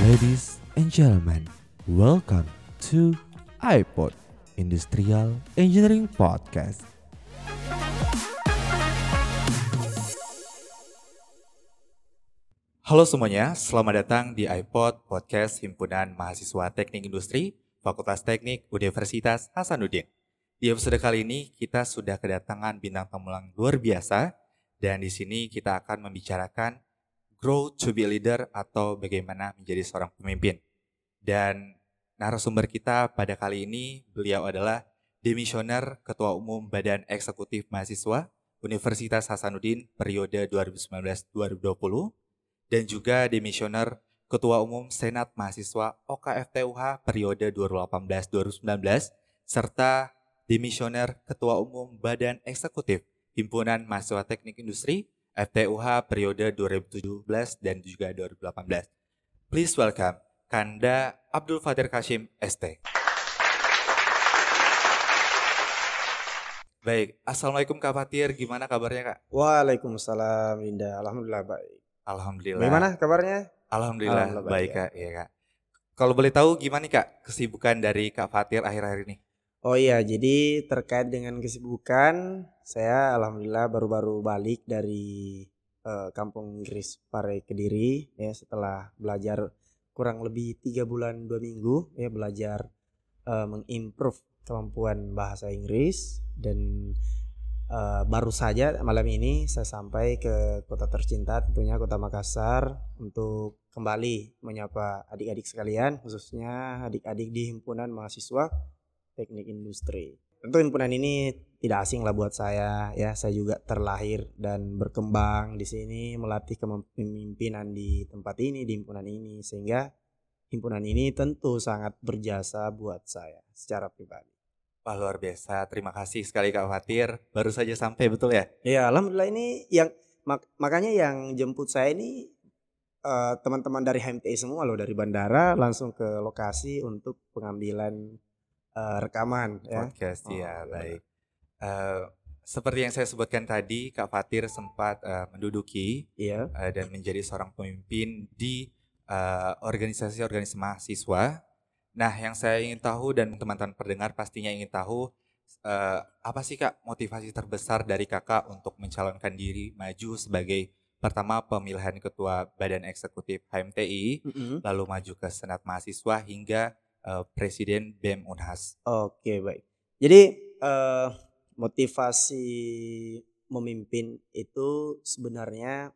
Ladies and gentlemen, welcome to iPod, Industrial Engineering Podcast. Halo semuanya, selamat datang di iPod Podcast Himpunan Mahasiswa Teknik Industri, Fakultas Teknik Universitas Hasanuddin. Di episode kali ini kita sudah kedatangan bintang tamu yang luar biasa, dan di sini kita akan membicarakan grow to be a leader atau bagaimana menjadi seorang pemimpin. Dan narasumber kita pada kali ini, beliau adalah demisioner Ketua Umum Badan Eksekutif Mahasiswa Universitas Hasanuddin periode 2019-2020 dan juga demisioner Ketua Umum Senat Mahasiswa OKFT-UH periode 2018-2019 serta demisioner Ketua Umum Badan Eksekutif Himpunan Mahasiswa Teknik Industri FTUH periode 2017 dan juga 2018. Please welcome Kanda Abdul Fatir Kasim, ST. Baik, Assalamualaikum Kak Fatir, gimana kabarnya Kak? Waalaikumsalam Indah, Alhamdulillah baik. Alhamdulillah. Bagaimana kabarnya? Alhamdulillah baik ya. Kak, iya Kak. Kalau boleh tahu gimana nih Kak kesibukan dari Kak Fatir akhir-akhir ini? Oh iya, jadi terkait dengan kesibukan, saya Alhamdulillah baru-baru balik dari kampung Inggris Pare Kediri ya, setelah belajar kurang lebih 3 bulan 2 minggu ya, belajar mengimprove kemampuan bahasa Inggris. Dan baru saja malam ini saya sampai ke kota tercinta, tentunya kota Makassar, untuk kembali menyapa adik-adik sekalian, khususnya adik-adik di Himpunan Mahasiswa Teknik Industri. Tentu himpunan ini tidak asing lah buat saya ya, saya juga terlahir dan berkembang di sini, melatih kepemimpinan di tempat ini, di himpunan ini, sehingga himpunan ini tentu sangat berjasa buat saya secara pribadi. Wah, luar biasa, terima kasih sekali Kak Fatir, baru saja sampai betul ya? Iya, Alhamdulillah. Ini yang makanya yang jemput saya ini teman-teman dari HMTI semua loh, dari bandara langsung ke lokasi untuk pengambilan rekaman podcast ya. Baik. Seperti yang saya sebutkan tadi, Kak Fatir sempat menduduki dan menjadi seorang pemimpin di organisasi-organisasi mahasiswa. Nah, yang saya ingin tahu dan teman-teman pendengar pastinya ingin tahu, apa sih Kak motivasi terbesar dari Kakak untuk mencalonkan diri maju sebagai pertama pemilihan Ketua Badan Eksekutif HMTI, lalu maju ke Senat Mahasiswa hingga Presiden BEM Unhas. Oke, baik. Jadi motivasi memimpin itu sebenarnya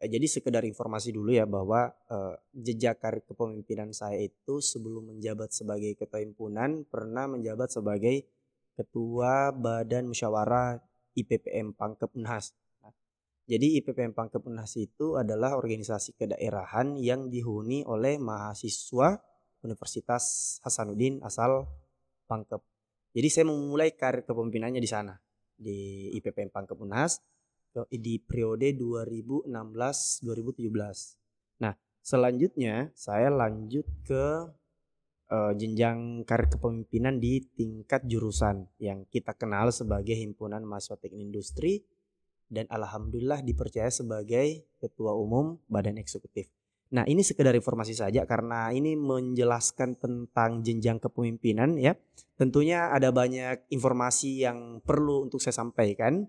jadi sekedar informasi dulu ya, bahwa jejak karir kepemimpinan saya itu sebelum menjabat sebagai ketua himpunan pernah menjabat sebagai ketua Badan Musyawarah IPPM Pangkep Unhas. Jadi IPPM Pangkep Unhas itu adalah organisasi kedaerahan yang dihuni oleh mahasiswa Universitas Hasanuddin asal Pangkep. Jadi saya memulai karir kepemimpinannya di sana, di IPPM Pangkep Unhas di periode 2016-2017. Nah, selanjutnya saya lanjut ke jenjang karir kepemimpinan di tingkat jurusan yang kita kenal sebagai Himpunan Mahasiswa Teknik Industri. Dan Alhamdulillah dipercaya sebagai Ketua Umum Badan Eksekutif. Nah, ini sekedar informasi saja karena ini menjelaskan tentang jenjang kepemimpinan ya. Tentunya ada banyak informasi yang perlu untuk saya sampaikan.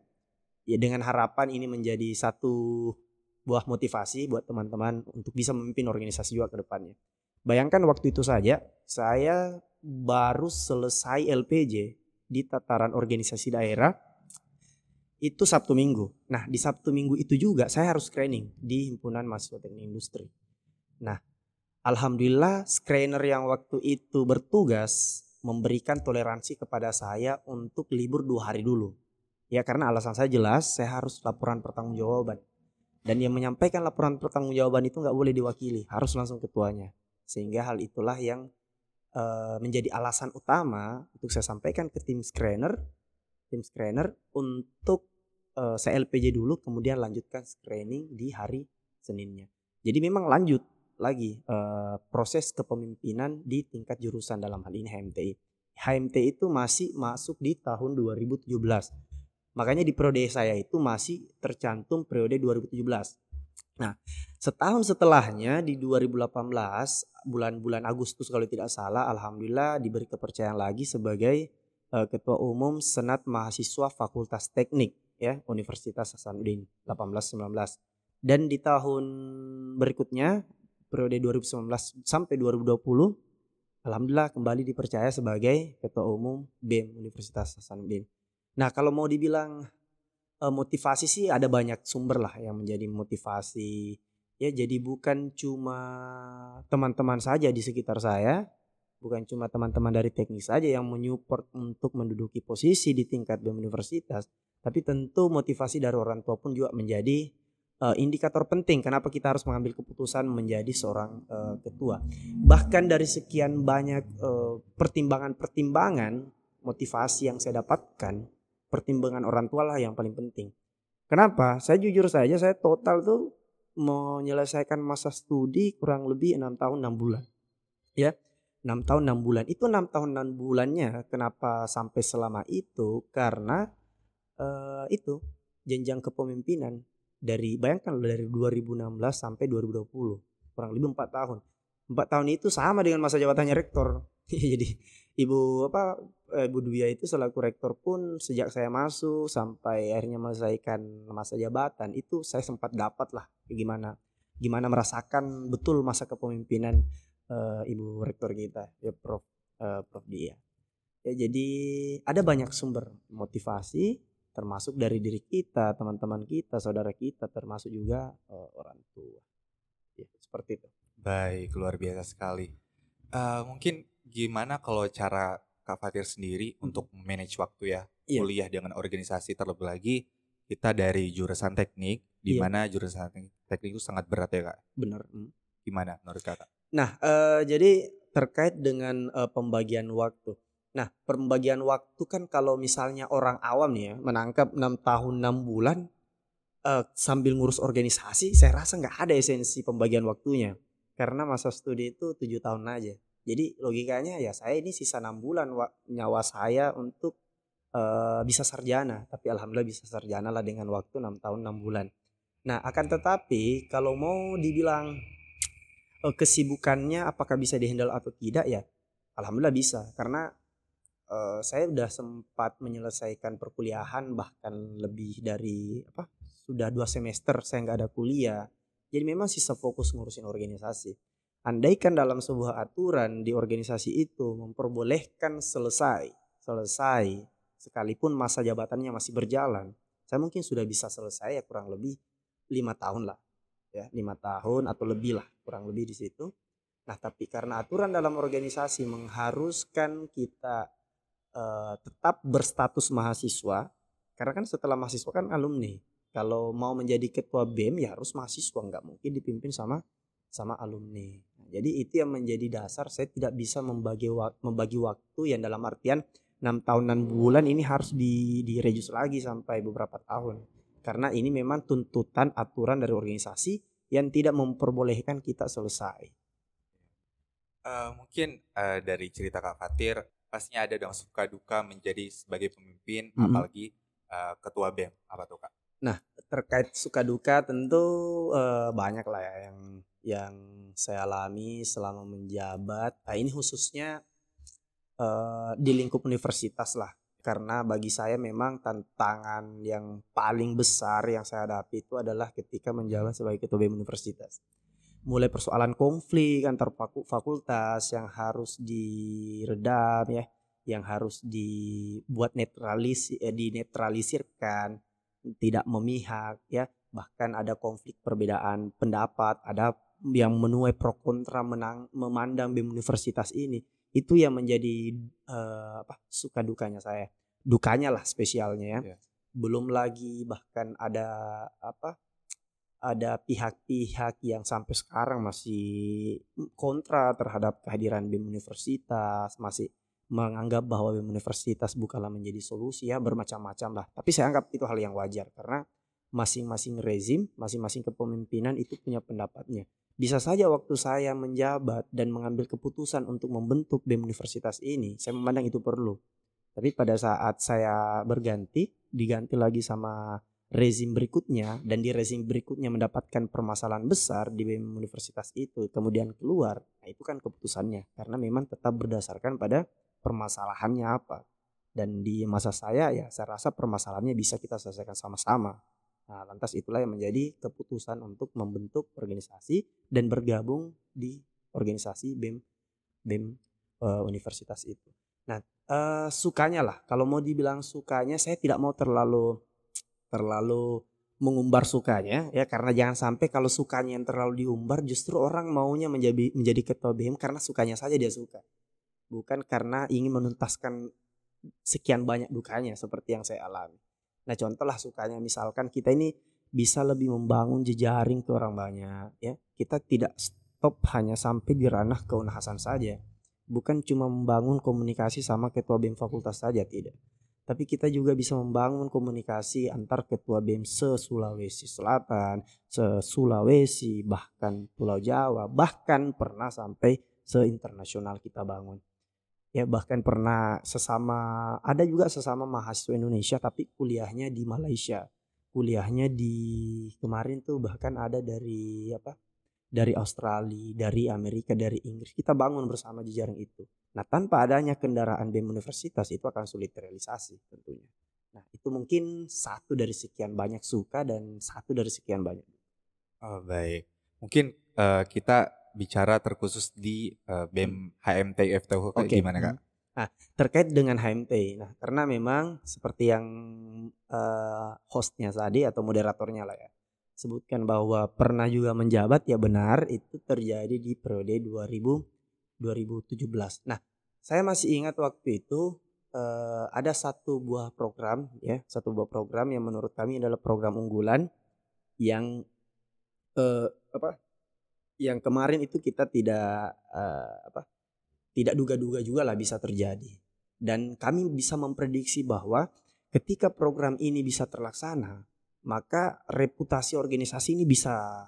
Ya, dengan harapan ini menjadi satu buah motivasi buat teman-teman untuk bisa memimpin organisasi juga ke depannya. Bayangkan waktu itu saja saya baru selesai LPJ di tataran organisasi daerah. Itu Sabtu Minggu. Nah, di Sabtu Minggu itu juga saya harus screening di Himpunan Mahasiswa Teknik Industri. Nah, Alhamdulillah screener yang waktu itu bertugas memberikan toleransi kepada saya untuk libur 2 hari dulu. Ya, karena alasan saya jelas, saya harus laporan pertanggungjawaban. Dan yang menyampaikan laporan pertanggungjawaban itu gak boleh diwakili, harus langsung ketuanya. Sehingga hal itulah yang menjadi alasan utama untuk saya sampaikan ke tim screener untuk saya LPJ dulu, kemudian lanjutkan screening di hari Seninnya. Jadi memang lanjut lagi proses kepemimpinan di tingkat jurusan, dalam hal ini HMTI. HMTI itu masih masuk di tahun 2017. Makanya di periode saya itu masih tercantum periode 2017. Nah, setahun setelahnya di 2018 bulan Agustus kalau tidak salah, alhamdulillah diberi kepercayaan lagi sebagai Ketua Umum Senat Mahasiswa Fakultas Teknik ya Universitas Hasanuddin 18-19. Dan di tahun berikutnya periode 2019 sampai 2020 alhamdulillah kembali dipercaya sebagai Ketua Umum BEM Universitas Hasanuddin. Nah, kalau mau dibilang motivasi sih ada banyak sumber lah yang menjadi motivasi ya, jadi bukan cuma teman-teman saja di sekitar saya, bukan cuma teman-teman dari teknis saja yang menyupport untuk menduduki posisi di tingkat BEM universitas, tapi tentu motivasi dari orang tua pun juga menjadi indikator penting kenapa kita harus mengambil keputusan menjadi seorang ketua. Bahkan dari sekian banyak pertimbangan-pertimbangan motivasi yang saya dapatkan, pertimbangan orang tua lah yang paling penting. Kenapa? Saya jujur saja, saya total tuh menyelesaikan masa studi kurang lebih 6 tahun 6 bulan. Ya, 6 tahun 6 bulan. Itu 6 tahun 6 bulannya kenapa sampai selama itu? Karena itu jenjang kepemimpinan dari, bayangkan dari 2016 sampai 2020. Kurang lebih 4 tahun. 4 tahun itu sama dengan masa jabatannya rektor. Jadi Ibu Duyia itu selaku rektor pun sejak saya masuk sampai akhirnya menyelesaikan masa jabatan itu saya sempat dapat lah gimana merasakan betul masa kepemimpinan Ibu rektor kita ya Prof Duyia. Ya, jadi ada banyak sumber motivasi termasuk dari diri kita, teman-teman kita, saudara kita, termasuk juga orang tua. Ya, seperti itu. Baik, luar biasa sekali. Mungkin gimana kalau cara Kak Fatir sendiri untuk manage waktu ya, kuliah dengan organisasi, terlebih lagi kita dari jurusan teknik, di mana jurusan teknik itu sangat berat ya Kak. Benar. Gimana menurut Kakak? Nah, jadi terkait dengan pembagian waktu. Nah, pembagian waktu kan kalau misalnya orang awam nih ya menangkap 6 tahun 6 bulan sambil ngurus organisasi, saya rasa nggak ada esensi pembagian waktunya karena masa studi itu 7 tahun aja. Jadi logikanya ya saya ini sisa 6 bulan nyawa saya untuk bisa sarjana. Tapi alhamdulillah bisa sarjana lah dengan waktu 6 tahun 6 bulan. Nah, akan tetapi kalau mau dibilang kesibukannya apakah bisa dihandle atau tidak ya, alhamdulillah bisa. Karena saya udah sempat menyelesaikan perkuliahan bahkan lebih dari sudah 2 semester saya gak ada kuliah. Jadi memang sisa fokus ngurusin organisasi. Andaikan dalam sebuah aturan di organisasi itu memperbolehkan selesai sekalipun masa jabatannya masih berjalan, saya mungkin sudah bisa selesai ya kurang lebih 5 tahun lah, ya 5 tahun atau lebih lah kurang lebih di situ. Nah, tapi karena aturan dalam organisasi mengharuskan kita tetap berstatus mahasiswa, karena kan setelah mahasiswa kan alumni. Kalau mau menjadi ketua BEM ya harus mahasiswa, nggak mungkin dipimpin sama alumni. Jadi itu yang menjadi dasar saya tidak bisa membagi waktu yang dalam artian 6 tahunan bulan ini harus direduce lagi sampai beberapa tahun. Karena ini memang tuntutan aturan dari organisasi yang tidak memperbolehkan kita selesai. Mungkin dari cerita Kak Fatir pastinya ada dong suka duka menjadi sebagai pemimpin, apalagi ketua BEM. Apa tuh Kak? Nah, terkait suka duka tentu banyak lah ya yang saya alami selama menjabat. Nah, ini khususnya di lingkup universitas lah. Karena bagi saya memang tantangan yang paling besar yang saya hadapi itu adalah ketika menjabat sebagai ketua BEM universitas. Mulai persoalan konflik antar fakultas yang harus diredam ya, yang harus dibuat dinetralisirkan. Tidak memihak ya, bahkan ada konflik perbedaan pendapat, ada yang menuai pro kontra memandang BEM universitas ini. Itu yang menjadi suka dukanya saya, dukanya lah spesialnya ya. Belum lagi bahkan ada pihak-pihak yang sampai sekarang masih kontra terhadap kehadiran BEM universitas, masih menganggap bahwa BEM universitas bukanlah menjadi solusi ya, bermacam-macam lah. Tapi saya anggap itu hal yang wajar karena masing-masing rezim, masing-masing kepemimpinan itu punya pendapatnya. Bisa saja waktu saya menjabat dan mengambil keputusan untuk membentuk BEM universitas ini, saya memandang itu perlu. Tapi pada saat saya diganti lagi sama rezim berikutnya dan di rezim berikutnya mendapatkan permasalahan besar di BEM Universitas itu kemudian keluar, nah itu kan keputusannya karena memang tetap berdasarkan pada permasalahannya apa. Dan di masa saya ya saya rasa permasalahannya bisa kita selesaikan sama-sama. Nah, lantas itulah yang menjadi keputusan untuk membentuk organisasi dan bergabung di organisasi BEM universitas itu. Nah, sukanya lah, kalau mau dibilang sukanya saya tidak mau terlalu mengumbar sukanya ya, karena jangan sampai kalau sukanya yang terlalu diumbar justru orang maunya menjadi ketua BEM karena sukanya saja dia suka. Bukan karena ingin menuntaskan sekian banyak dukanya seperti yang saya alami. Nah, contohlah sukanya misalkan kita ini bisa lebih membangun jejaring ke orang banyak ya. Kita tidak stop hanya sampai di ranah keunhasan saja. Bukan cuma membangun komunikasi sama ketua BEM fakultas saja, tidak. Tapi kita juga bisa membangun komunikasi antar ketua BEM se-Sulawesi Selatan, se-Sulawesi, bahkan Pulau Jawa, bahkan pernah sampai se-internasional kita bangun. Ya, bahkan pernah ada juga sesama mahasiswa Indonesia tapi kuliahnya di Malaysia. Kuliahnya di kemarin tuh bahkan ada dari Australia, dari Amerika, dari Inggris. Kita bangun bersama jejaring itu. Nah, tanpa adanya kendaraan BEM universitas itu akan sulit terrealisasi tentunya. Nah, itu mungkin satu dari sekian banyak suka dan satu dari sekian banyak. Oh, baik. Mungkin kita bicara terkhusus di BEM HMTI FTUH okay. Gimana Kak? Nah, terkait dengan HMTI. Nah, karena memang seperti yang hostnya tadi atau moderatornya lah ya sebutkan bahwa pernah juga menjabat, ya benar itu terjadi di periode 2017. Nah, saya masih ingat waktu itu ada satu buah program yang menurut kami adalah program unggulan yang yang kemarin itu kita tidak duga-duga juga lah bisa terjadi. Dan kami bisa memprediksi bahwa ketika program ini bisa terlaksana, maka reputasi organisasi ini bisa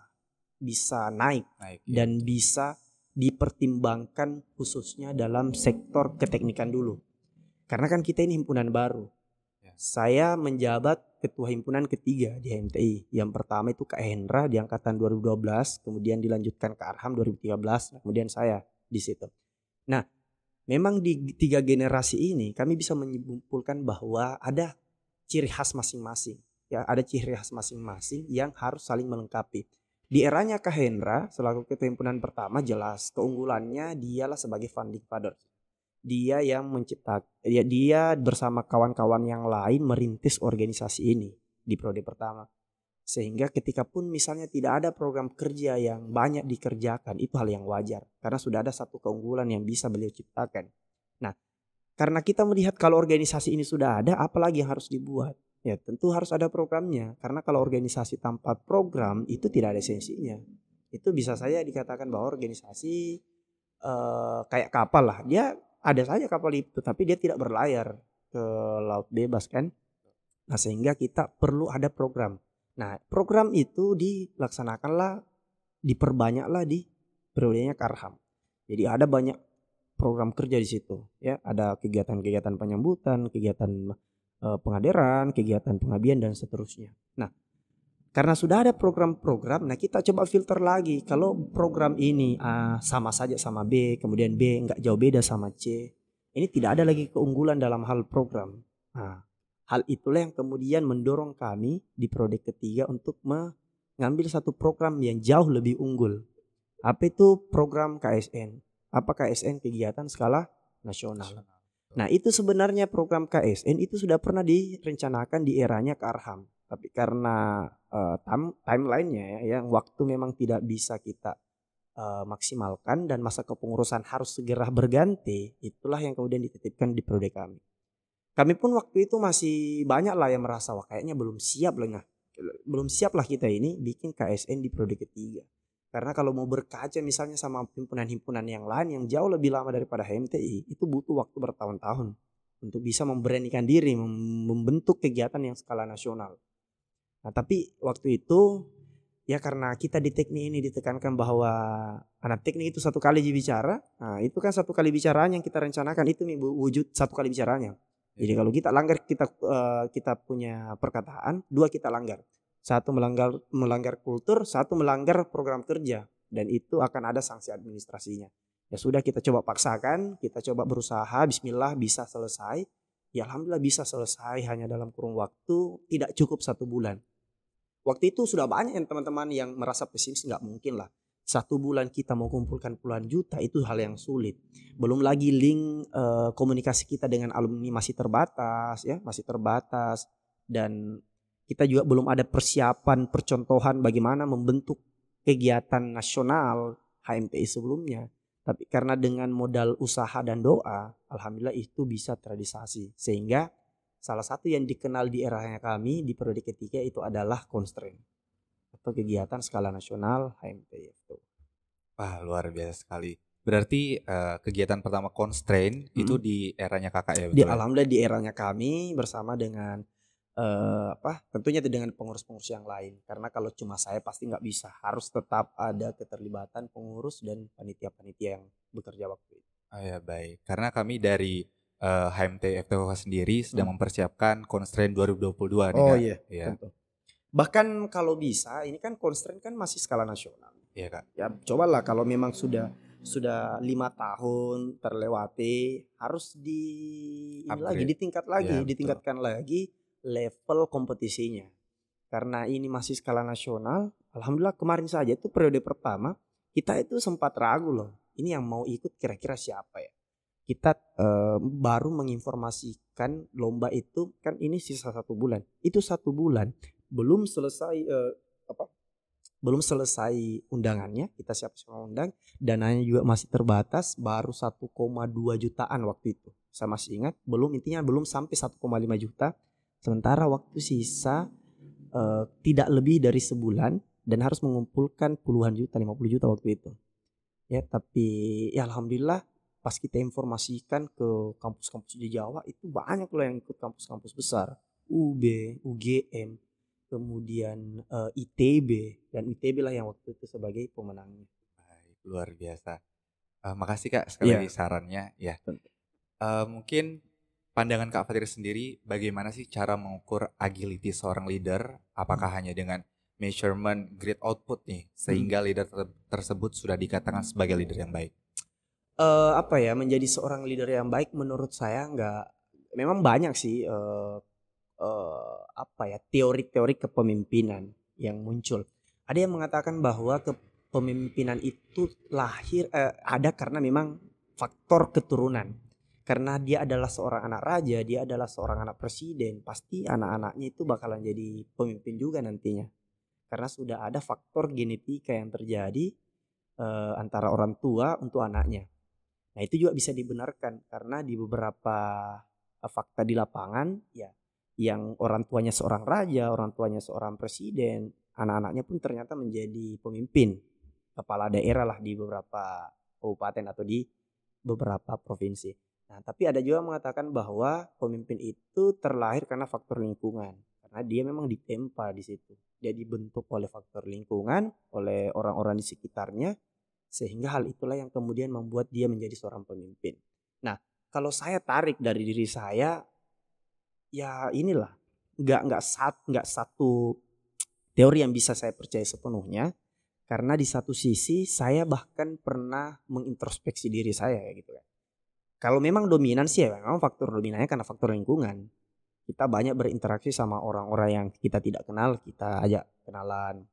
naik ya. Dan bisa dipertimbangkan khususnya dalam sektor keteknikan dulu. Karena kan kita ini himpunan baru. Ya. Saya menjabat ketua himpunan ketiga di HMTI. Yang pertama itu Kak Hendra di angkatan 2012, kemudian dilanjutkan ke Arham 2013, kemudian saya di situ. Nah, memang di tiga generasi ini kami bisa menyimpulkan bahwa ada ciri khas masing-masing. Ya, ada ciri khas masing-masing yang harus saling melengkapi. Di eranya Kak Hendra selaku ketua himpunan pertama jelas keunggulannya dialah sebagai funding father. Dia yang menciptakan, dia bersama kawan-kawan yang lain merintis organisasi ini di periode pertama. Sehingga ketika pun misalnya tidak ada program kerja yang banyak dikerjakan, itu hal yang wajar. Karena sudah ada satu keunggulan yang bisa beliau ciptakan. Nah, karena kita melihat kalau organisasi ini sudah ada, apalagi yang harus dibuat? Ya tentu harus ada programnya. Karena kalau organisasi tanpa program itu tidak ada esensinya. Itu bisa saja dikatakan bahwa organisasi kayak kapal lah. Dia ada saja kapal itu, tapi dia tidak berlayar ke laut bebas kan. Nah, sehingga kita perlu ada program. Nah, program itu dilaksanakanlah, diperbanyaklah di periodenya Karham. Jadi ada banyak program kerja di situ. Ya, ada kegiatan-kegiatan penyambutan, kegiatan pengaderan, kegiatan pengabdian dan seterusnya. Nah, karena sudah ada program-program, nah kita coba filter lagi. Kalau program ini sama saja sama B, kemudian B nggak jauh beda sama C, ini tidak ada lagi keunggulan dalam hal program. Nah, hal itulah yang kemudian mendorong kami di periode ketiga untuk mengambil satu program yang jauh lebih unggul. Apa itu program KSN? Apa KSN? Kegiatan skala nasional. Nah, itu sebenarnya program KSN itu sudah pernah direncanakan di eranya Karham. Tapi karena timeline-nya ya, yang waktu memang tidak bisa kita maksimalkan dan masa kepengurusan harus segera berganti, itulah yang kemudian dititipkan di periode kami. Kami pun waktu itu masih banyak lah yang merasa kayaknya belum siap lah kita ini bikin KSN di periode ketiga. Karena kalau mau berkaca misalnya sama himpunan-himpunan yang lain yang jauh lebih lama daripada HMTI, itu butuh waktu bertahun-tahun untuk bisa memberanikan diri membentuk kegiatan yang skala nasional. Nah, tapi waktu itu ya karena kita di teknik ini ditekankan bahwa anak teknik itu satu kali bicara. Nah, itu kan satu kali bicaraan yang kita rencanakan itu wujud satu kali bicaranya. Jadi kalau kita langgar, kita punya perkataan, dua kita langgar. Satu melanggar kultur, satu melanggar program kerja, dan itu akan ada sanksi administrasinya. Ya sudah, kita coba paksakan, kita coba berusaha, bismillah bisa selesai. Ya alhamdulillah bisa selesai hanya dalam kurun waktu tidak cukup 1 bulan. Waktu itu sudah banyak yang teman-teman yang merasa pesimis, nggak mungkin lah. 1 bulan kita mau kumpulkan puluhan juta itu hal yang sulit. Belum lagi link komunikasi kita dengan alumni masih terbatas, ya masih terbatas, dan kita juga belum ada persiapan percontohan bagaimana membentuk kegiatan nasional HMTI sebelumnya. Tapi karena dengan modal usaha dan doa, alhamdulillah itu bisa terrealisasi. Sehingga salah satu yang dikenal di eranya kami di periode ketiga itu adalah Constrain, atau kegiatan skala nasional HMTI itu. Wah, luar biasa sekali. Berarti kegiatan pertama Constrain itu di eranya kakak ya? Betul? Di alhamdulillah di eranya kami bersama dengan tentunya dengan pengurus-pengurus yang lain. Karena kalau cuma saya pasti nggak bisa, harus tetap ada keterlibatan pengurus dan panitia-panitia yang bekerja waktu itu. Oh ya, baik. Karena kami dari HMT FTUH sendiri sedang mempersiapkan Constrain 2022 nih. Oh iya, ya. Tentu. Bahkan kalau bisa, ini kan Constrain kan masih skala nasional. Iya kak. Ya cobalah kalau memang sudah 5 tahun terlewati, harus ditingkatkan lagi level kompetisinya. Karena ini masih skala nasional, alhamdulillah kemarin saja itu periode pertama kita itu sempat ragu loh. Ini yang mau ikut kira-kira siapa ya? Kita baru menginformasikan lomba itu kan ini sisa 1 bulan. Itu 1 bulan. Belum selesai undangannya, kita siap-siap undang, dananya juga masih terbatas, baru 1,2 jutaan waktu itu. Saya masih ingat, belum sampai 1,5 juta. Sementara waktu sisa tidak lebih dari sebulan dan harus mengumpulkan puluhan juta, 50 juta waktu itu. Ya, tapi ya alhamdulillah pas kita informasikan ke kampus-kampus di Jawa itu banyak loh yang ikut, kampus-kampus besar. UB, UGM, kemudian ITB, dan ITB lah yang waktu itu sebagai pemenangnya. Baik, luar biasa. Makasih kak sekali lagi sarannya. Ya. Mungkin pandangan Kak Fatir sendiri, bagaimana sih cara mengukur agility seorang leader? Apakah hanya dengan measurement grade output nih, sehingga leader tersebut sudah dikatakan sebagai leader yang baik? Menjadi seorang leader yang baik menurut saya enggak. Memang banyak sih teori-teori kepemimpinan yang muncul. Ada yang mengatakan bahwa kepemimpinan itu lahir ada karena memang faktor keturunan. Karena dia adalah seorang anak raja, dia adalah seorang anak presiden, pasti anak-anaknya itu bakalan jadi pemimpin juga nantinya. Karena sudah ada faktor genetika yang terjadi antara orang tua untuk anaknya. Nah itu juga bisa dibenarkan karena di beberapa fakta di lapangan ya, yang orang tuanya seorang raja, orang tuanya seorang presiden, anak-anaknya pun ternyata menjadi pemimpin, kepala daerah lah di beberapa kabupaten atau di beberapa provinsi. Nah, tapi ada juga mengatakan bahwa pemimpin itu terlahir karena faktor lingkungan, karena dia memang ditempa di situ. Dia dibentuk oleh faktor lingkungan, oleh orang-orang di sekitarnya, sehingga hal itulah yang kemudian membuat dia menjadi seorang pemimpin. Nah, kalau saya tarik dari diri saya, ya inilah, nggak satu teori yang bisa saya percaya sepenuhnya, karena di satu sisi saya bahkan pernah mengintrospeksi diri saya kayak gitu kan. Kalau memang dominan sih ya, memang faktor dominannya karena faktor lingkungan. Kita banyak berinteraksi sama orang-orang yang kita tidak kenal, kita ajak kenalan.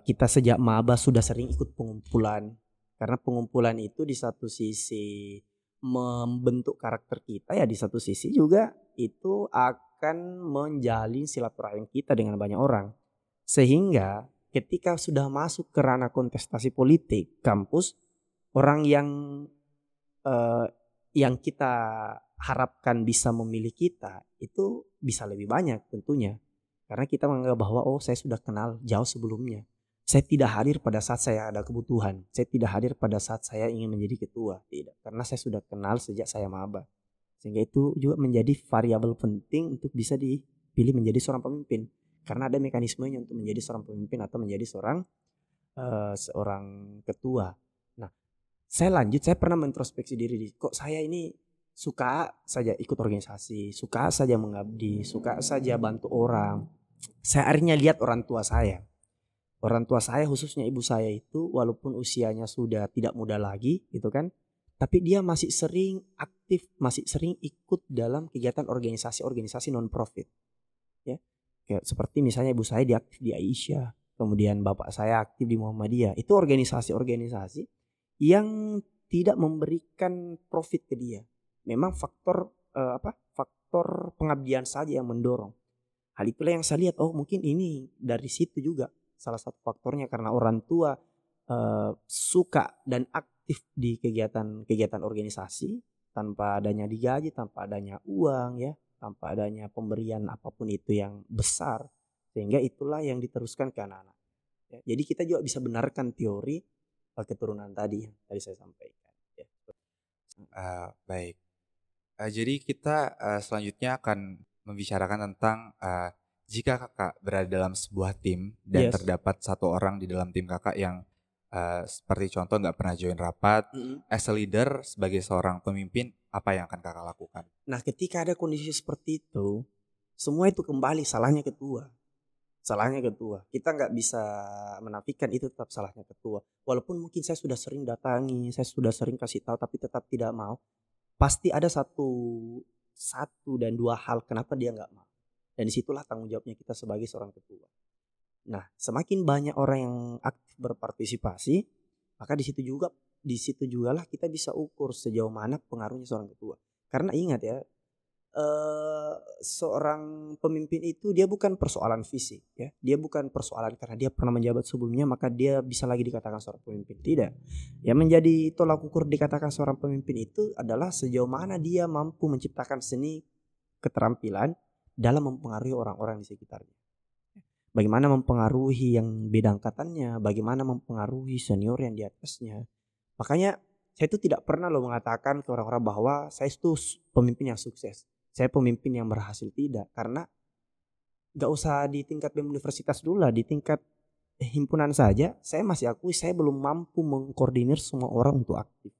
Kita sejak maba sudah sering ikut pengumpulan, karena pengumpulan itu di satu sisi membentuk karakter kita, ya di satu sisi juga itu akan menjalin silaturahim kita dengan banyak orang. Sehingga ketika sudah masuk ke ranah kontestasi politik kampus, orang yang kita harapkan bisa memilih kita itu bisa lebih banyak tentunya. Karena kita menganggap bahwa saya sudah kenal jauh sebelumnya. Saya tidak hadir pada saat saya ada kebutuhan. Saya tidak hadir pada saat saya ingin menjadi ketua. Tidak, karena saya sudah kenal sejak saya maba. Sehingga itu juga menjadi variabel penting untuk bisa dipilih menjadi seorang pemimpin. Karena ada mekanismenya untuk menjadi seorang pemimpin atau menjadi seorang ketua. Nah, saya pernah mentrospeksi diri. Kok saya ini suka saja ikut organisasi, suka saja mengabdi, suka saja bantu orang. Saya akhirnya lihat orang tua saya. Orang tua saya khususnya ibu saya itu walaupun usianya sudah tidak muda lagi gitu kan, tapi dia masih sering aktif, masih sering ikut dalam kegiatan organisasi-organisasi non-profit. Ya. Kayak seperti misalnya ibu saya dia aktif di Aisyah, kemudian bapak saya aktif di Muhammadiyah. Itu organisasi-organisasi yang tidak memberikan profit ke dia. Memang faktor pengabdian saja yang mendorong. Hal itulah yang saya lihat, oh mungkin ini dari situ juga. Salah satu faktornya karena orang tua suka dan aktif di kegiatan organisasi tanpa adanya digaji, tanpa adanya uang ya, tanpa adanya pemberian apapun itu yang besar, sehingga itulah yang diteruskan ke anak-anak. Ya, jadi kita juga bisa benarkan teori keturunan tadi yang tadi saya sampaikan. Ya. Baik. Jadi kita selanjutnya akan membicarakan tentang jika kakak berada dalam sebuah tim dan terdapat satu orang di dalam tim kakak yang seperti contoh gak pernah join rapat, as a leader, sebagai seorang pemimpin, apa yang akan kakak lakukan? Nah ketika ada kondisi seperti itu, semua itu kembali salahnya ketua. Salahnya ketua, kita gak bisa menafikan itu tetap salahnya ketua. Walaupun mungkin saya sudah sering datangi, saya sudah sering kasih tahu tapi tetap tidak mau. Pasti ada satu dan dua hal kenapa dia gak mau. Dan disitulah tanggung jawabnya kita sebagai seorang ketua. Nah, semakin banyak orang yang aktif berpartisipasi, maka di situ jugalah kita bisa ukur sejauh mana pengaruhnya seorang ketua. Karena ingat ya, seorang pemimpin itu dia bukan persoalan fisik, ya. Dia bukan persoalan karena dia pernah menjabat sebelumnya maka dia bisa lagi dikatakan seorang pemimpin. Tidak. Yang menjadi tolak ukur dikatakan seorang pemimpin itu adalah sejauh mana dia mampu menciptakan seni keterampilan dalam mempengaruhi orang-orang di sekitarnya. Bagaimana mempengaruhi yang beda angkatannya, bagaimana mempengaruhi senior yang di atasnya. Makanya saya itu tidak pernah loh mengatakan ke orang-orang bahwa saya itu pemimpin yang sukses, saya pemimpin yang berhasil. Tidak, karena gak usah di tingkat BEM universitas dulu lah, di tingkat himpunan saja saya masih akui saya belum mampu mengkoordinir semua orang untuk aktif,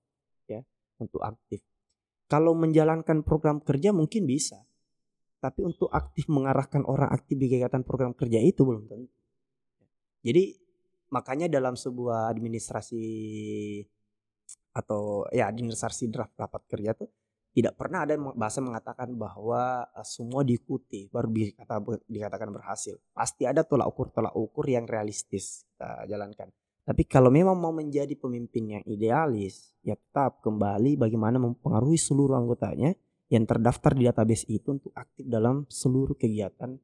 ya, untuk aktif. Kalau menjalankan program kerja mungkin bisa, tapi untuk aktif mengarahkan orang aktif di kegiatan program kerja itu belum tentu. Jadi makanya dalam sebuah administrasi atau ya administrasi draft rapat kerja tuh tidak pernah ada bahasa mengatakan bahwa semua diikuti baru dikatakan berhasil. Pasti ada tolak ukur yang realistis kita jalankan. Tapi kalau memang mau menjadi pemimpin yang idealis, ya tetap kembali bagaimana mempengaruhi seluruh anggotanya yang terdaftar di database itu untuk aktif dalam seluruh kegiatan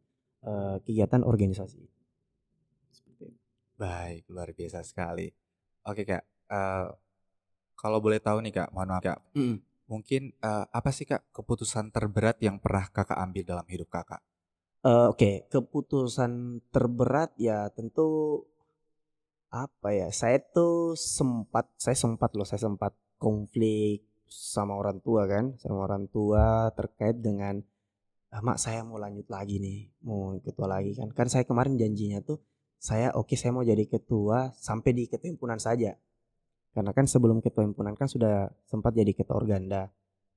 organisasi. Baik, luar biasa sekali. Oke Kak, kalau boleh tahu nih Kak, mohon maaf Kak, mungkin apa sih Kak keputusan terberat yang pernah Kakak ambil dalam hidup Kakak? Oke, keputusan terberat ya tentu apa ya, saya sempat konflik sama orang tua terkait dengan mak saya mau lanjut lagi nih, mau ketua lagi kan saya kemarin janjinya tuh saya saya mau jadi ketua sampai di ketua himpunan saja, karena kan sebelum ketua himpunan kan sudah sempat jadi ketua organda.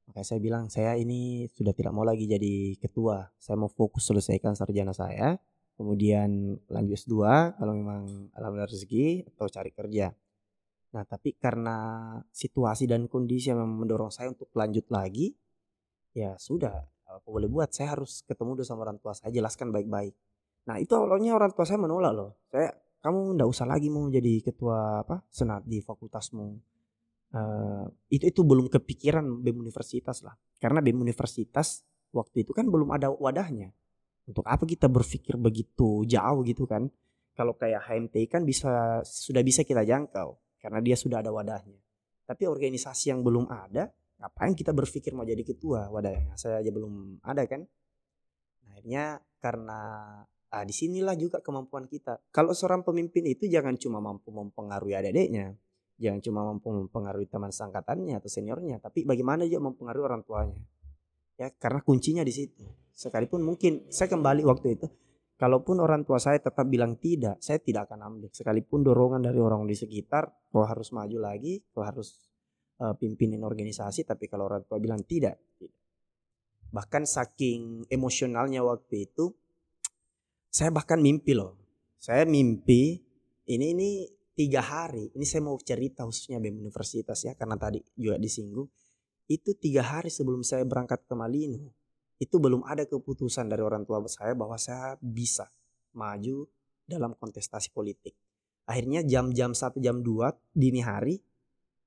Makanya saya bilang saya ini sudah tidak mau lagi jadi ketua, saya mau fokus selesaikan sarjana saya kemudian lanjut S2 kalau memang alhamdulillah rezeki atau cari kerja. Nah tapi karena situasi dan kondisi yang mendorong saya untuk lanjut lagi, ya sudah, apa boleh buat, saya harus ketemu dulu sama orang tua saya, jelaskan baik-baik. Nah itu awalnya orang tua saya menolak loh, kamu gak usah lagi mau jadi ketua senat di fakultasmu. Itu belum kepikiran BEM Universitas lah, karena BEM Universitas waktu itu kan belum ada wadahnya. Untuk apa kita berpikir begitu jauh gitu kan, kalau kayak HMTI kan sudah bisa kita jangkau karena dia sudah ada wadahnya. Tapi organisasi yang belum ada, ngapain kita berpikir mau jadi ketua, wadahnya saya aja belum ada kan. Nah, akhirnya karena disinilah juga kemampuan kita. Kalau seorang pemimpin itu jangan cuma mampu mempengaruhi adik-adiknya, jangan cuma mampu mempengaruhi teman seangkatannya atau seniornya, tapi bagaimana juga mempengaruhi orang tuanya. Ya, karena kuncinya di situ. Sekalipun mungkin saya kembali waktu itu, kalaupun orang tua saya tetap bilang tidak, saya tidak akan ambil. Sekalipun dorongan dari orang di sekitar, kau harus maju lagi, kau harus pimpinin organisasi, tapi kalau orang tua bilang tidak. Bahkan saking emosionalnya waktu itu, saya bahkan mimpi loh. Saya mimpi, ini 3 hari, ini saya mau cerita khususnya BEM Universitas ya, karena tadi juga disinggung. Itu 3 hari sebelum saya berangkat ke Malino, itu belum ada keputusan dari orang tua saya bahwa saya bisa maju dalam kontestasi politik. Akhirnya jam 1, jam 2, dini hari,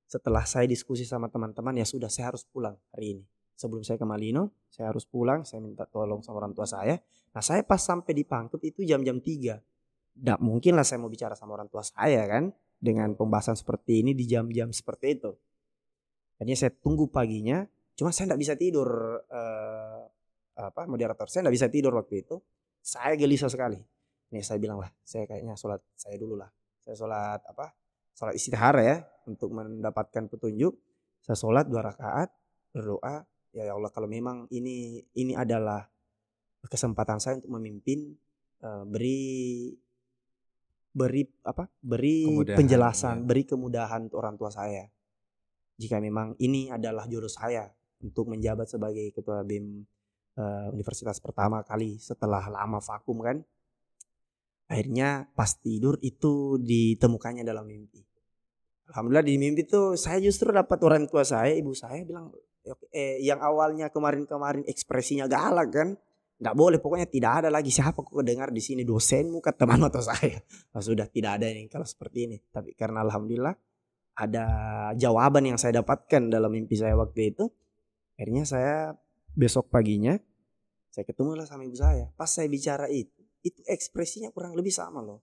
setelah saya diskusi sama teman-teman, ya sudah saya harus pulang hari ini. Sebelum saya ke Malino, saya harus pulang, saya minta tolong sama orang tua saya. Nah saya pas sampai di Pangkep itu jam 3. Tidak mungkin lah saya mau bicara sama orang tua saya kan, dengan pembahasan seperti ini di jam-jam seperti itu. Akhirnya saya tunggu paginya, cuma saya tidak bisa tidur. Moderator saya tidak bisa tidur waktu itu. Saya gelisah sekali. Nih saya bilang lah, saya kayaknya sholat saya dulu lah. Saya sholat istihara ya, untuk mendapatkan petunjuk. Saya sholat 2 rakaat, berdoa, ya Allah kalau memang ini adalah kesempatan saya untuk memimpin, beri kemudahan, penjelasan ya. Beri kemudahan untuk orang tua saya, jika memang ini adalah jodoh saya untuk menjabat sebagai ketua BEM universitas pertama kali setelah lama vakum kan. Akhirnya pas tidur itu ditemukannya dalam mimpi. Alhamdulillah di mimpi tuh saya justru dapat orang tua saya, ibu saya bilang, yang awalnya kemarin-kemarin ekspresinya galak kan, nggak boleh, pokoknya tidak ada lagi, siapa kok dengar di sini, dosenmu kata teman atau saya. Nah, sudah tidak ada nih kalau seperti ini. Tapi karena alhamdulillah ada jawaban yang saya dapatkan dalam mimpi saya waktu itu. Akhirnya saya besok paginya saya ketemulah sama ibu saya. Pas saya bicara itu ekspresinya kurang lebih sama loh.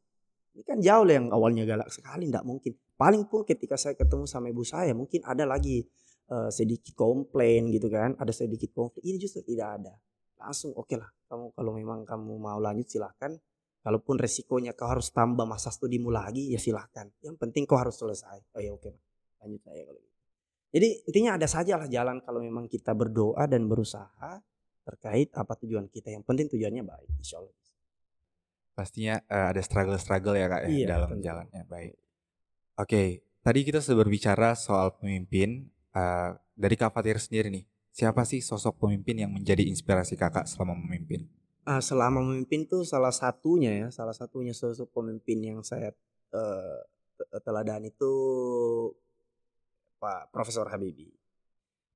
Ini kan jauh lah, yang awalnya galak sekali tidak mungkin. Paling pun ketika saya ketemu sama ibu saya mungkin ada lagi sedikit komplain gitu kan. Ada sedikit konflik, ini justru tidak ada. Langsung oke lah, kamu kalau memang kamu mau lanjut silahkan. Kalaupun resikonya kau harus tambah masa studimu lagi ya silahkan. Yang penting kau harus selesai. Oh ya oke, lanjut saya kalau gitu. Jadi intinya ada sajalah jalan kalau memang kita berdoa dan berusaha terkait apa tujuan kita. Yang penting tujuannya baik insya Allah. Pastinya ada struggle-struggle ya kak ya, iya, dalam jalannya baik. Oke, tadi kita sudah berbicara soal pemimpin. Dari Kak Fatir sendiri nih, siapa sih sosok pemimpin yang menjadi inspirasi kakak selama memimpin? Selama memimpin tuh salah satunya sosok pemimpin yang saya teladani itu Pak Profesor Habibie.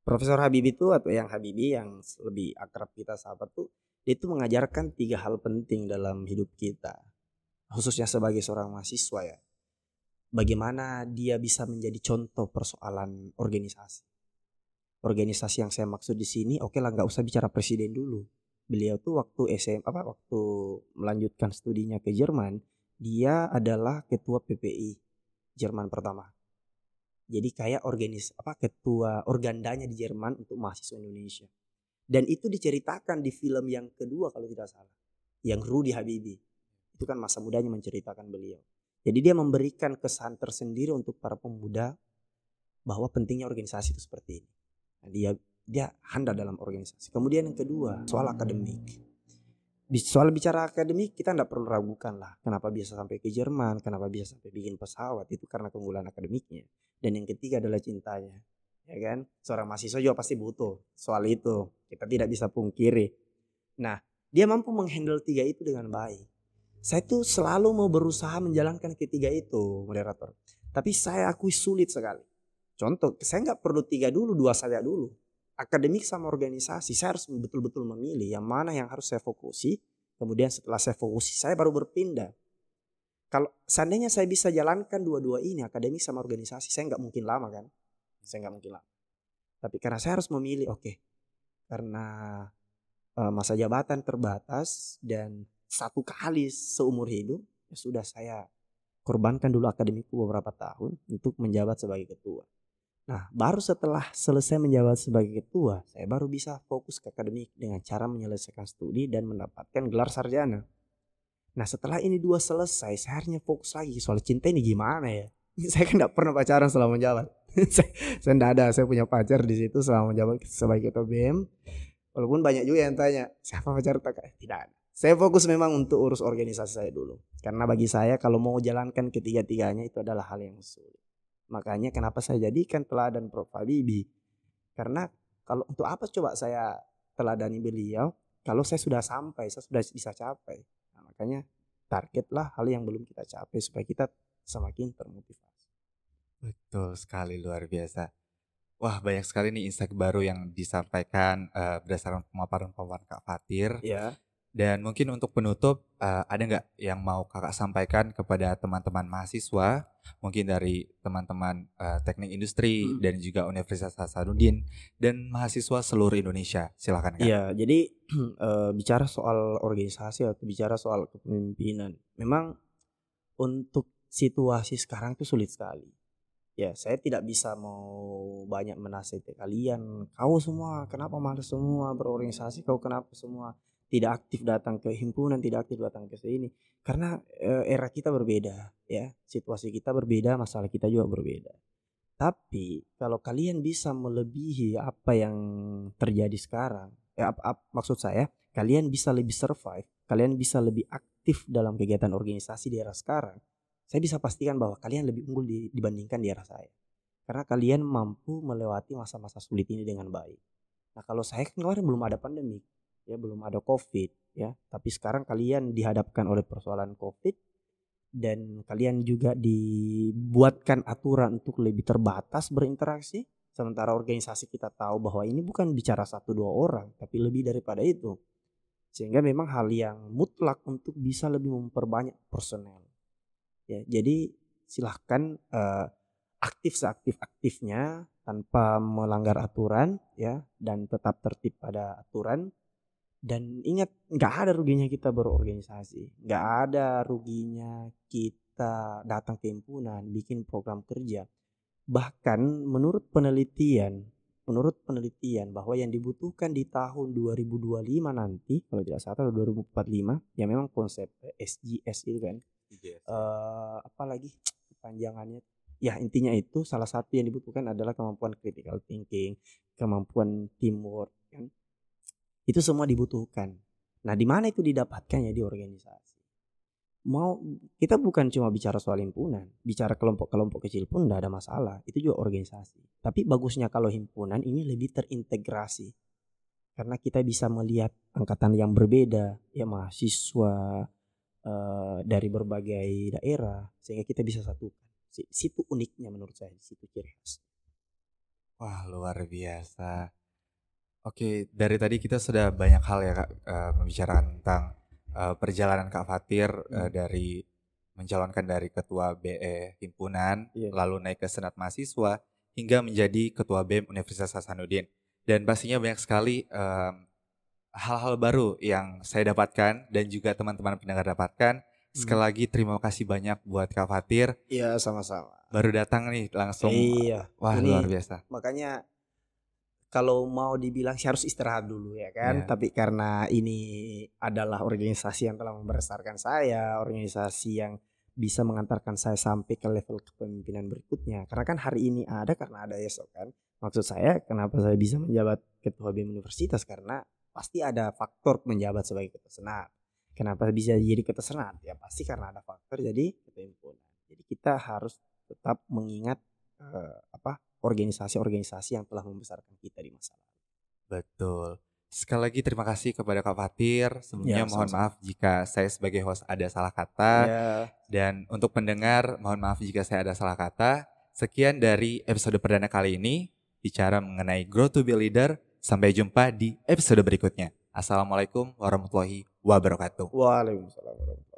Profesor Habibie itu, atau yang Habibie yang lebih akrab kita sapa tuh, dia itu mengajarkan 3 hal penting dalam hidup kita, khususnya sebagai seorang mahasiswa ya. Bagaimana dia bisa menjadi contoh persoalan organisasi. Organisasi yang saya maksud di sini, oke lah nggak usah bicara presiden dulu. Beliau tuh waktu waktu melanjutkan studinya ke Jerman, dia adalah ketua PPI Jerman pertama. Jadi kayak ketua organdanya di Jerman untuk mahasiswa Indonesia. Dan itu diceritakan di film yang kedua kalau tidak salah, yang Rudy Habibie. Itu kan masa mudanya menceritakan beliau. Jadi dia memberikan kesan tersendiri untuk para pemuda bahwa pentingnya organisasi itu seperti ini. Nah, dia handal dalam organisasi. Kemudian yang kedua, soal akademik. Soal bicara akademik kita tidak perlu ragukan lah. Kenapa bisa sampai ke Jerman, kenapa bisa sampai bikin pesawat, itu karena keunggulan akademiknya. Dan yang ketiga adalah cintanya. Ya kan, seorang mahasiswa juga pasti butuh soal itu, kita tidak bisa pungkiri. Nah, dia mampu menghandle 3 itu dengan baik. Saya tuh selalu mau berusaha menjalankan ketiga itu, moderator. Tapi saya akui sulit sekali. Contoh, saya nggak perlu 3 dulu, 2 saja dulu. Akademik sama organisasi, saya harus betul-betul memilih yang mana yang harus saya fokusi. Kemudian setelah saya fokusi, saya baru berpindah. Kalau seandainya saya bisa jalankan 2-2 ini, akademik sama organisasi, saya nggak mungkin lama kan. Tapi karena saya harus memilih, oke. Karena masa jabatan terbatas dan 1 kali seumur hidup, ya sudah saya korbankan dulu akademikku beberapa tahun untuk menjabat sebagai ketua. Nah, baru setelah selesai menjabat sebagai ketua, saya baru bisa fokus ke akademik dengan cara menyelesaikan studi dan mendapatkan gelar sarjana. Nah, setelah ini 2 selesai, saya harusnya fokus lagi soal cinta ini gimana ya. Saya kan gak pernah pacaran selama menjabat. Saya gak ada, saya punya pacar di situ selama menjabat sebagai ketua BEM. Walaupun banyak juga yang tanya, siapa pacar kakak? Tidak ada. Saya fokus memang untuk urus organisasi saya dulu. Karena bagi saya kalau mau jalankan ketiga-tiganya itu adalah hal yang sulit. Makanya kenapa saya jadikan teladan Prof. Habibie. Karena kalau untuk apa coba saya teladani beliau kalau saya sudah sampai, saya sudah bisa capai. Nah, makanya targetlah hal yang belum kita capai supaya kita semakin termotivasi. Betul sekali, luar biasa. Wah, banyak sekali nih insight baru yang disampaikan berdasarkan pemaparan Kak Fatir. Iya. Dan mungkin untuk penutup, ada nggak yang mau kakak sampaikan kepada teman-teman mahasiswa, mungkin dari teman-teman teknik industri dan juga Universitas Hasanuddin dan mahasiswa seluruh Indonesia? Silakan, Kak. Iya, jadi bicara soal organisasi atau bicara soal kepemimpinan, memang untuk situasi sekarang itu sulit sekali. Ya, saya tidak bisa mau banyak menasihati kalian. Kau semua kenapa malas semua berorganisasi? Kau kenapa semua tidak aktif datang ke himpunan, tidak aktif datang ke sini? Karena era kita berbeda, ya. Situasi kita berbeda, masalah kita juga berbeda. Tapi kalau kalian bisa melebihi apa yang terjadi sekarang, maksud saya, kalian bisa lebih survive, kalian bisa lebih aktif dalam kegiatan organisasi di era sekarang. Saya bisa pastikan bahwa kalian lebih unggul dibandingkan di era saya. Karena kalian mampu melewati masa-masa sulit ini dengan baik. Nah, kalau saya kemarin belum ada pandemi, ya belum ada COVID, ya. Tapi sekarang kalian dihadapkan oleh persoalan COVID dan kalian juga dibuatkan aturan untuk lebih terbatas berinteraksi. Sementara organisasi kita tahu bahwa ini bukan bicara 1-2 orang, tapi lebih daripada itu. Sehingga memang hal yang mutlak untuk bisa lebih memperbanyak personel. Ya, jadi silahkan aktif seaktif-aktifnya tanpa melanggar aturan, ya, dan tetap tertib pada aturan. Dan ingat, nggak ada ruginya kita berorganisasi, nggak ada ruginya kita datang ke himpunan, bikin program kerja. Bahkan menurut penelitian bahwa yang dibutuhkan di tahun 2025 nanti, kalau tidak salah 2045, ya memang konsep SGS itu kan. Apalagi kepanjangannya, ya intinya itu salah satu yang dibutuhkan adalah kemampuan critical thinking, kemampuan teamwork, kan? Itu semua dibutuhkan. Nah, di mana itu didapatkan? Ya di organisasi. Mau kita bukan cuma bicara soal himpunan, bicara kelompok-kelompok kecil pun tidak ada masalah, itu juga organisasi. Tapi bagusnya kalau himpunan ini lebih terintegrasi, karena kita bisa melihat angkatan yang berbeda, ya mahasiswa dari berbagai daerah, sehingga kita bisa satukan. Situ uniknya menurut saya, situ ciri khas. Wah, luar biasa. Oke, dari tadi kita sudah banyak hal ya Kak, membicarakan tentang perjalanan Kak Fatir dari mencalonkan dari ketua BE himpunan, lalu naik ke senat mahasiswa hingga menjadi ketua BEM Universitas Hasanuddin. Dan pastinya banyak sekali hal-hal baru yang saya dapatkan dan juga teman-teman pendengar dapatkan. Sekali lagi terima kasih banyak buat Kak Fatir. Iya, sama-sama. Baru datang nih langsung. Iya. Wah, ini luar biasa. Makanya kalau mau dibilang sih harus istirahat dulu ya kan. Yeah. Tapi karena ini adalah organisasi yang telah membesarkan saya, organisasi yang bisa mengantarkan saya sampai ke level kepemimpinan berikutnya. Karena kan hari ini ada karena ada esok kan. Maksud saya kenapa saya bisa menjabat ketua BEM Universitas karena pasti ada faktor menjabat sebagai ketua senat. Kenapa bisa jadi ketua senat? Ya pasti karena ada faktor jadi ketua himpunan. Jadi kita harus tetap mengingat organisasi-organisasi yang telah membesarkan kita di masa lalu. Betul. Sekali lagi terima kasih kepada Kak Fatir. Sebelumnya mohon maaf jika saya sebagai host ada salah kata. Ya. Dan untuk pendengar mohon maaf jika saya ada salah kata. Sekian dari episode perdana kali ini. Bicara mengenai Grow to be Leader. Sampai jumpa di episode berikutnya. Assalamualaikum warahmatullahi wabarakatuh. Waalaikumsalam warahmatullahi wabarakatuh.